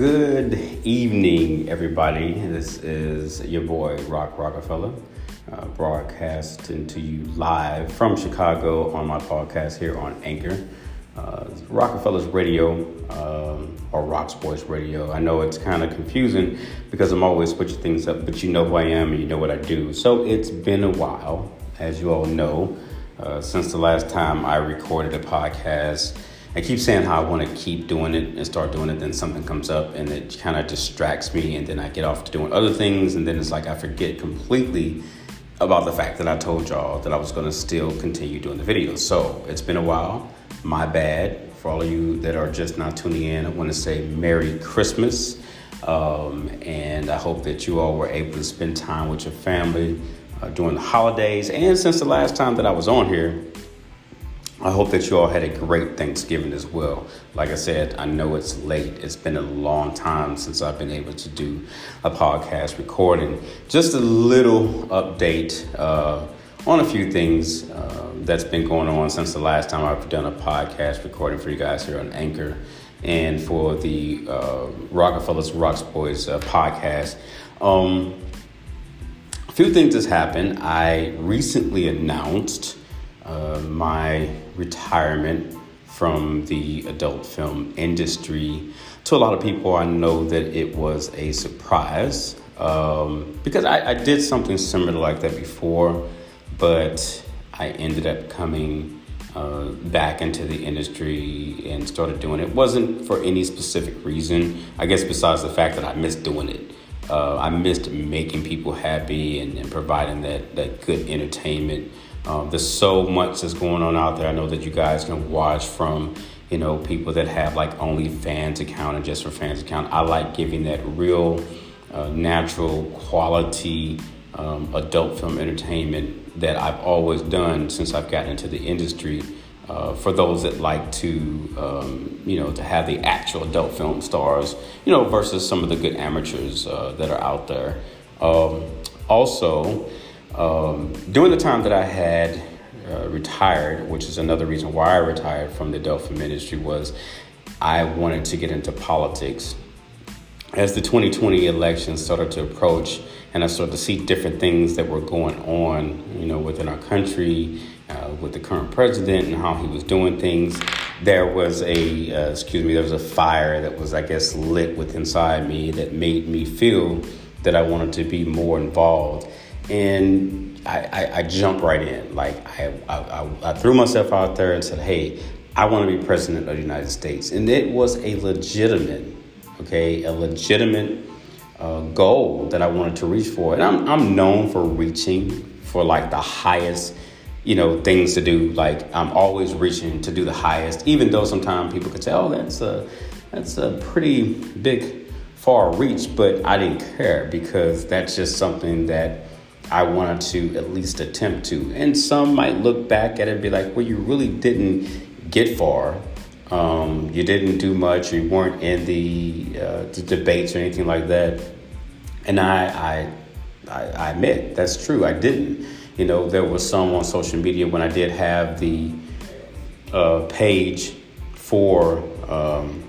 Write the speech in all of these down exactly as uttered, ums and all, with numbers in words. Good evening, everybody. This is your boy, Rock Rockefeller, uh, broadcasting to you live from Chicago on my podcast here on Anchor. Uh, Rockefeller's Radio, um, or Rock's Boys Radio. I know it's kind of confusing because I'm always switching things up, but you know who I am and you know what I do. So it's been a while, as you all know, uh, since the last time I recorded a podcast. I keep saying how I want to keep doing it and start doing it, then something comes up and it kind of distracts me, and then I get off to doing other things, and then it's like I forget completely about the fact that I told y'all that I was going to still continue doing the videos. So it's been a while. My bad. For all of you that are just now tuning in, I want to say Merry Christmas, um, and I hope that you all were able to spend time with your family uh, during the holidays. And since the last time that I was on here, I hope that you all had a great Thanksgiving as well. Like I said, I know it's late. It's been a long time since I've been able to do a podcast recording. Just a little update uh, on a few things uh, that's been going on since the last time I've done a podcast recording for you guys here on Anchor and for the uh, Rockafellaz Rocks Boys uh, podcast. Um, a few things has happened. I recently announced Uh, my retirement from the adult film industry. To a lot of people, I know that it was a surprise um, because I, I did something similar like that before, but I ended up coming uh, back into the industry and started doing it. It wasn't for any specific reason, I guess, besides the fact that I missed doing it. Uh, I missed making people happy and, and providing that, that good entertainment. Um, there's so much that's going on out there. I know that you guys can watch from, you know, people that have like OnlyFans account and Just for Fans account. I like giving that real, uh, natural, quality um, adult film entertainment that I've always done since I've gotten into the industry. Uh, for those that like to, um, you know, to have the actual adult film stars, you know, versus some of the good amateurs uh, that are out there. Um, also. Um, during the time that I had uh, retired, which is another reason why I retired from the Delphi ministry, was I wanted to get into politics. As the twenty twenty election started to approach and I started to see different things that were going on, you know, within our country, uh, with the current president and how he was doing things, there was a, uh, excuse me, there was a fire that was, I guess, lit within inside me that made me feel that I wanted to be more involved. And I, I, I jumped right in. Like I, I, I threw myself out there and said, hey, I want to be president of the United States. And it was a legitimate, okay, a legitimate uh, goal that I wanted to reach for. And I'm, I'm known for reaching for like the highest, you know, things to do. Like I'm always reaching to do the highest, even though sometimes people could say, oh, that's a, that's a pretty big, far reach. But I didn't care because that's just something that I wanted to at least attempt to. And some might look back at it and be like, well, you really didn't get far. Um, you didn't do much. You weren't in the, uh, the debates or anything like that. And I, I, I, I admit that's true. I didn't. You know, there was some on social media when I did have the uh, page for um,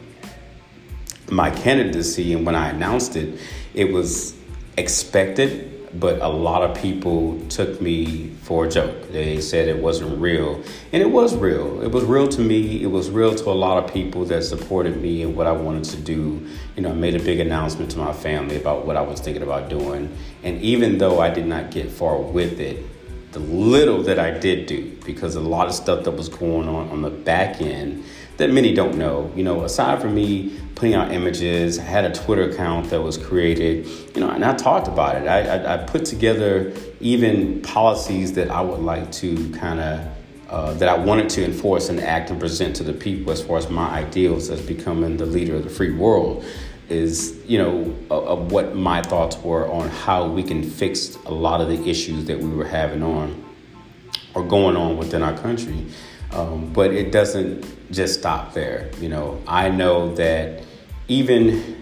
my candidacy. And when I announced it, it was expected. But a lot of people took me for a joke. They said it wasn't real. And it was real. It was real to me. It was real to a lot of people that supported me and what I wanted to do. You know, I made a big announcement to my family about what I was thinking about doing. And even though I did not get far with it, the little that I did do, because a lot of stuff that was going on on the back end that many don't know, you know, aside from me putting out images, I had a Twitter account that was created, you know, and I talked about it. I, I, I put together even policies that I would like to kind of, uh, that I wanted to enforce and act and present to the people as far as my ideals as becoming the leader of the free world is, you know, of, of what my thoughts were on how we can fix a lot of the issues that we were having on or going on within our country. Um, but it doesn't just stop there. You know, I know that even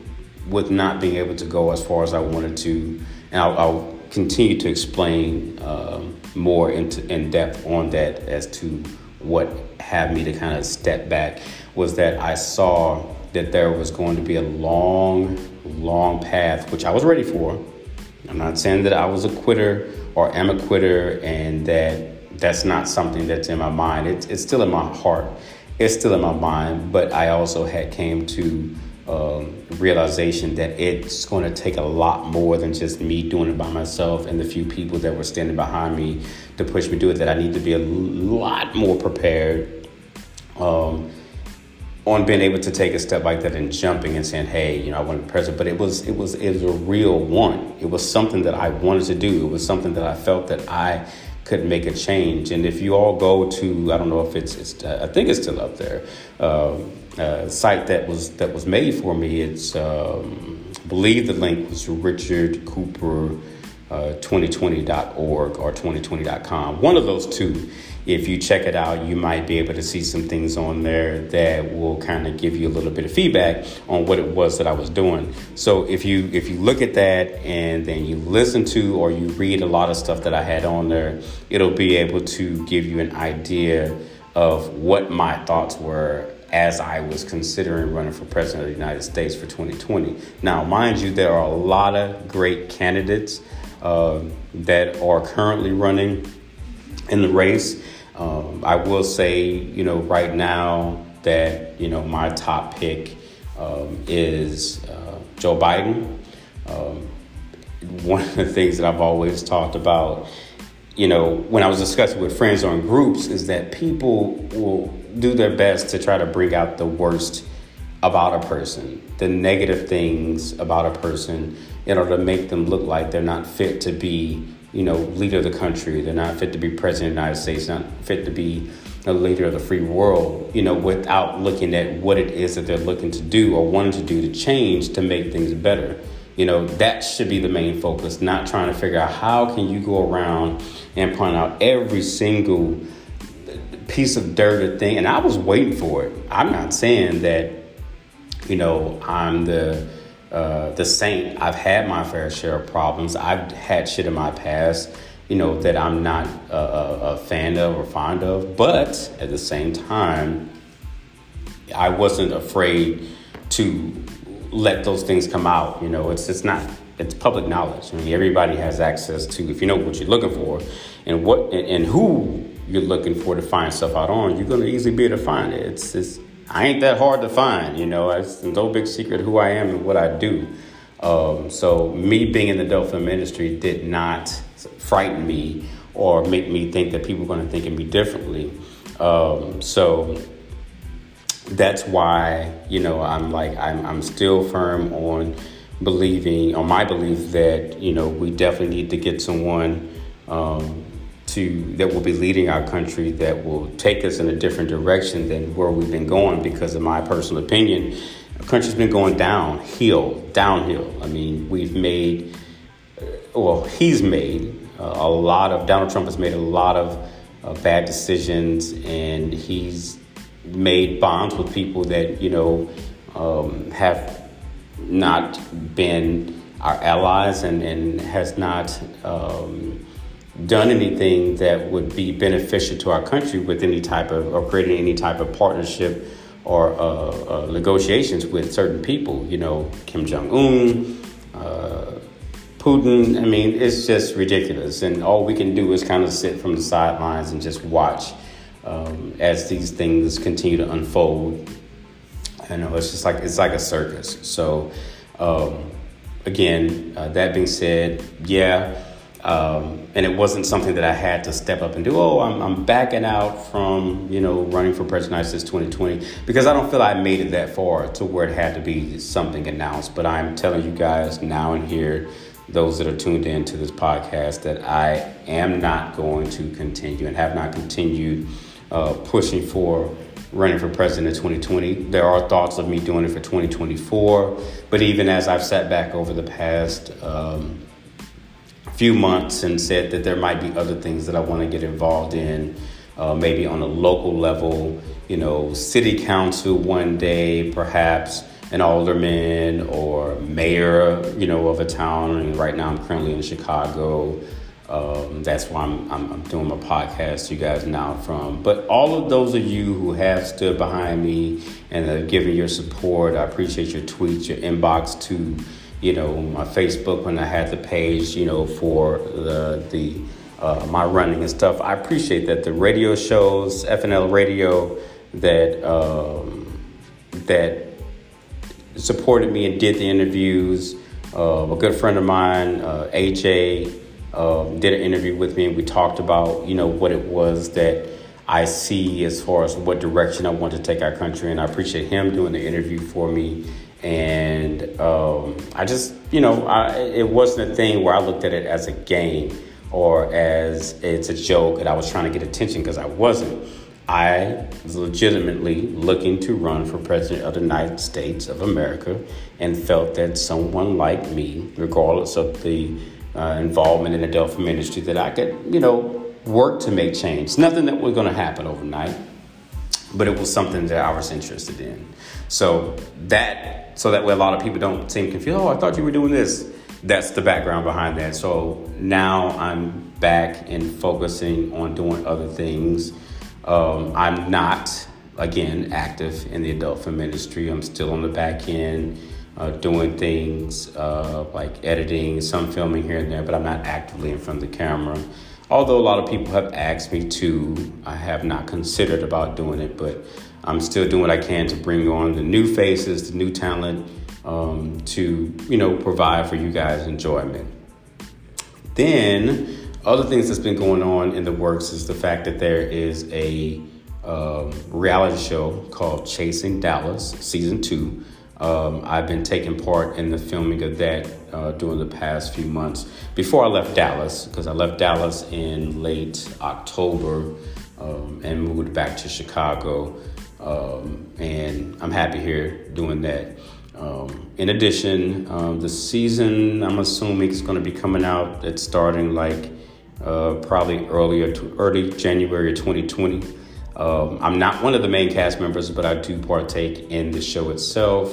with not being able to go as far as I wanted to, and I'll, I'll continue to explain um, more into, in depth on that as to what had me to kind of step back, was that I saw that there was going to be a long, long path, which I was ready for. I'm not saying that I was a quitter or am a quitter and that that's not something that's in my mind. It's, it's still in my heart. It's still in my mind. But I also had came to um, realization that it's going to take a lot more than just me doing it by myself and the few people that were standing behind me to push me to it, that I need to be a lot more prepared um, on being able to take a step like that and jumping and saying, hey, you know, I want to be present. But it was it was it was a real one. It was something that I wanted to do. It was something that I felt that I could make a change. And if you all go to, I don't know if it's, it's I think it's still up there, uh, uh, site that was that was made for me. It's um, I believe the link was Richard Cooper. Uh, twenty twenty dot org or twenty twenty dot com. One of those two. If you check it out, you might be able to see some things on there that will kind of give you a little bit of feedback on what it was that I was doing. So if you if you look at that and then you listen to or you read a lot of stuff that I had on there, it'll be able to give you an idea of what my thoughts were as I was considering running for president of the United States for twenty twenty. Now, mind you, there are a lot of great candidates Uh, that are currently running in the race. Um, I will say, you know, right now that, you know, my top pick um, is uh, Joe Biden. Um, one of the things that I've always talked about, you know, when I was discussing with friends or in groups, is that people will do their best to try to bring out the worst about a person, the negative things about a person, in order to make them look like they're not fit to be, you know, leader of the country. They're not fit to be president of the United States, not fit to be the leader of the free world, you know, without looking at what it is that they're looking to do or wanting to do to change to make things better. You know, that should be the main focus, not trying to figure out how can you go around and point out every single piece of dirt or thing. And I was waiting for it. I'm not saying that, you know, I'm the uh, the saint. I've had my fair share of problems. I've had shit in my past, you know, that I'm not a, a, a fan of or fond of. But at the same time, I wasn't afraid to let those things come out. You know, it's it's not it's public knowledge. I mean, everybody has access to, if you know what you're looking for and what and, and who you're looking for to find stuff out on, you're gonna easily be able to find it. It's it's. I ain't that hard to find, you know. It's no big secret who I am and what I do. Um, so me being in the Delphi ministry did not frighten me or make me think that people were going to think of me differently. Um, so that's why, you know, I'm like I'm, I'm still firm on believing, on my belief that, you know, we definitely need to get someone Um, To, that will be leading our country, that will take us in a different direction than where we've been going. Because in my personal opinion, our country's been going downhill, downhill. I mean, we've made, well, he's made uh, a lot of, Donald Trump has made a lot of uh, bad decisions, and he's made bonds with people that, you know, um, have not been our allies and, and has not Um, done anything that would be beneficial to our country with any type of, or creating any type of partnership or uh, uh, negotiations with certain people, you know, Kim Jong-un, uh, Putin. I mean, it's just ridiculous. And all we can do is kind of sit from the sidelines and just watch um, as these things continue to unfold. I know it's just like, it's like a circus. So um, again, uh, that being said, yeah, Um, and it wasn't something that I had to step up and do. Oh, I'm, I'm backing out from, you know, running for president since twenty twenty, because I don't feel I made it that far to where it had to be something announced. But I'm telling you guys now and here, those that are tuned in to this podcast, that I am not going to continue and have not continued uh, pushing for running for president in twenty twenty. There are thoughts of me doing it for twenty twenty-four. But even as I've sat back over the past Um, few months and said that there might be other things that I want to get involved in, uh, maybe on a local level, you know, city council one day, perhaps an alderman or mayor, you know, of a town. And right now I'm currently in Chicago. Um, that's why I'm, I'm, I'm doing my podcast to you guys now from. But all of those of you who have stood behind me and have given your support, I appreciate your tweets, your inbox to, you know, my Facebook when I had the page, you know, for the the uh, my running and stuff. I appreciate that. The radio shows, F N L Radio, that um, that supported me and did the interviews. Uh, a good friend of mine, uh, A J. Um, did an interview with me, and we talked about, you know, what it was that I see as far as what direction I want to take our country. And I appreciate him doing the interview for me. And um, I just, you know, I, it wasn't a thing where I looked at it as a game or as it's a joke and I was trying to get attention, because I wasn't. I was legitimately looking to run for president of the United States of America, and felt that someone like me, regardless of the Uh, involvement in the Delphi ministry, that I could, you know, work to make change. Nothing that was going to happen overnight, but it was something that I was interested in. So that, so that way a lot of people don't seem confused. Oh, I thought you were doing this. That's the background behind that. So now I'm back and focusing on doing other things. Um, I'm not, again, active in the Delphi ministry. I'm still on the back end. Uh, doing things uh, like editing, some filming here and there, but I'm not actively in front of the camera. Although a lot of people have asked me to, I have not considered about doing it, but I'm still doing what I can to bring on the new faces, the new talent, um, to, you know, provide for you guys enjoyment. Then other things that's been going on in the works is the fact that there is a uh, reality show called Chasing Dallas, season two. Um, I've been taking part in the filming of that uh, during the past few months before I left Dallas, because I left Dallas in late October um, and moved back to Chicago. Um, and I'm happy here doing that. Um, in addition, uh, the season, I'm assuming, is going to be coming out. It's starting like uh, probably earlier, early January twenty twenty. Um, I'm not one of the main cast members, but I do partake in the show itself.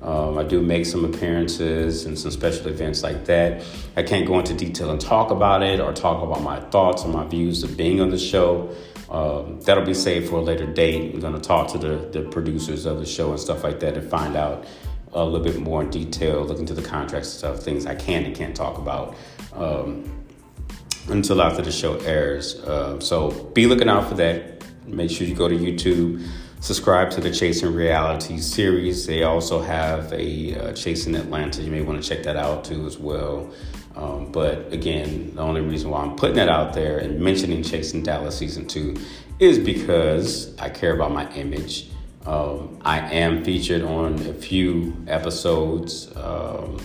Um, I do make some appearances and some special events like that. I can't go into detail and talk about it or talk about my thoughts or my views of being on the show. Um, that'll be saved for a later date. I'm going to talk to the, the producers of the show and stuff like that to find out a little bit more in detail, look into the contracts and stuff, things I can and can't talk about. Um, until after the show airs. Uh, so be looking out for that. Make sure you go to YouTube, subscribe to the Chasing Reality series. They also have a uh, Chasing Atlanta. You may want to check that out too as well. Um, but again, the only reason why I'm putting that out there and mentioning Chasing Dallas season two is because I care about my image. Um, I am featured on a few episodes, um,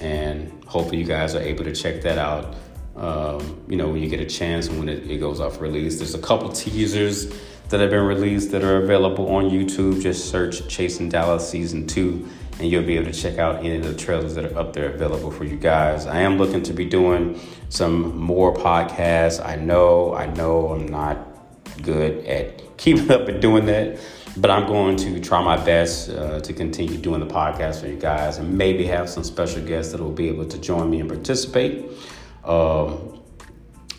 and hopefully you guys are able to check that out. Um, you know, when you get a chance and when it, it goes off release. There's a couple teasers that have been released that are available on YouTube. Just search Chasing Dallas Season two and you'll be able to check out any of the trailers that are up there available for you guys. I am looking to be doing some more podcasts. I know, I know I'm not good at keeping up and doing that, but I'm going to try my best uh, to continue doing the podcast for you guys, and maybe have some special guests that will be able to join me and participate. Um,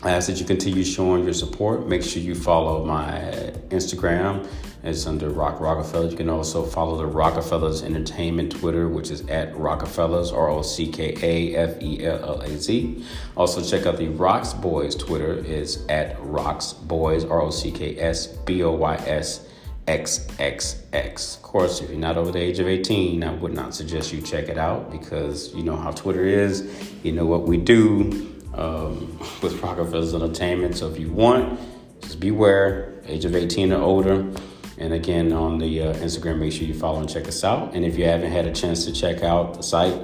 I ask that you continue showing your support. Make sure you follow my Instagram. It's under Rock Rockefeller. You can also follow the Rockafellaz Entertainment Twitter, which is at Rockafellaz, R O C K A F E L L A Z. Also check out the Rocks Boys Twitter. It's at rocksboys, R O C K S B O Y S. X X X. Of course, if you're not over the age of eighteen, I would not suggest you check it out, because you know how Twitter is, you know what we do um, with Rockefeller's Entertainment. So if you want, just beware, age of eighteen or older. And again, on the uh, Instagram, make sure you follow and check us out. And if you haven't had a chance to check out the site,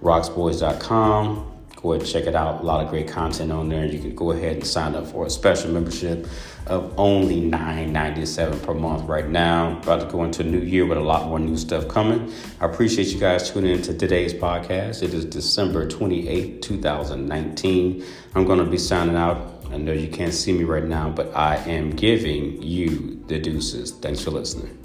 rocks boys dot com, go ahead and check it out. A lot of great content on there. You can go ahead and sign up for a special membership of only nine dollars and ninety-seven cents per month right now. About to go into a new year with a lot more new stuff coming. I appreciate you guys tuning into today's podcast. It is December twenty-eighth, twenty nineteen. I'm going to be signing out. I know you can't see me right now, but I am giving you the deuces. Thanks for listening.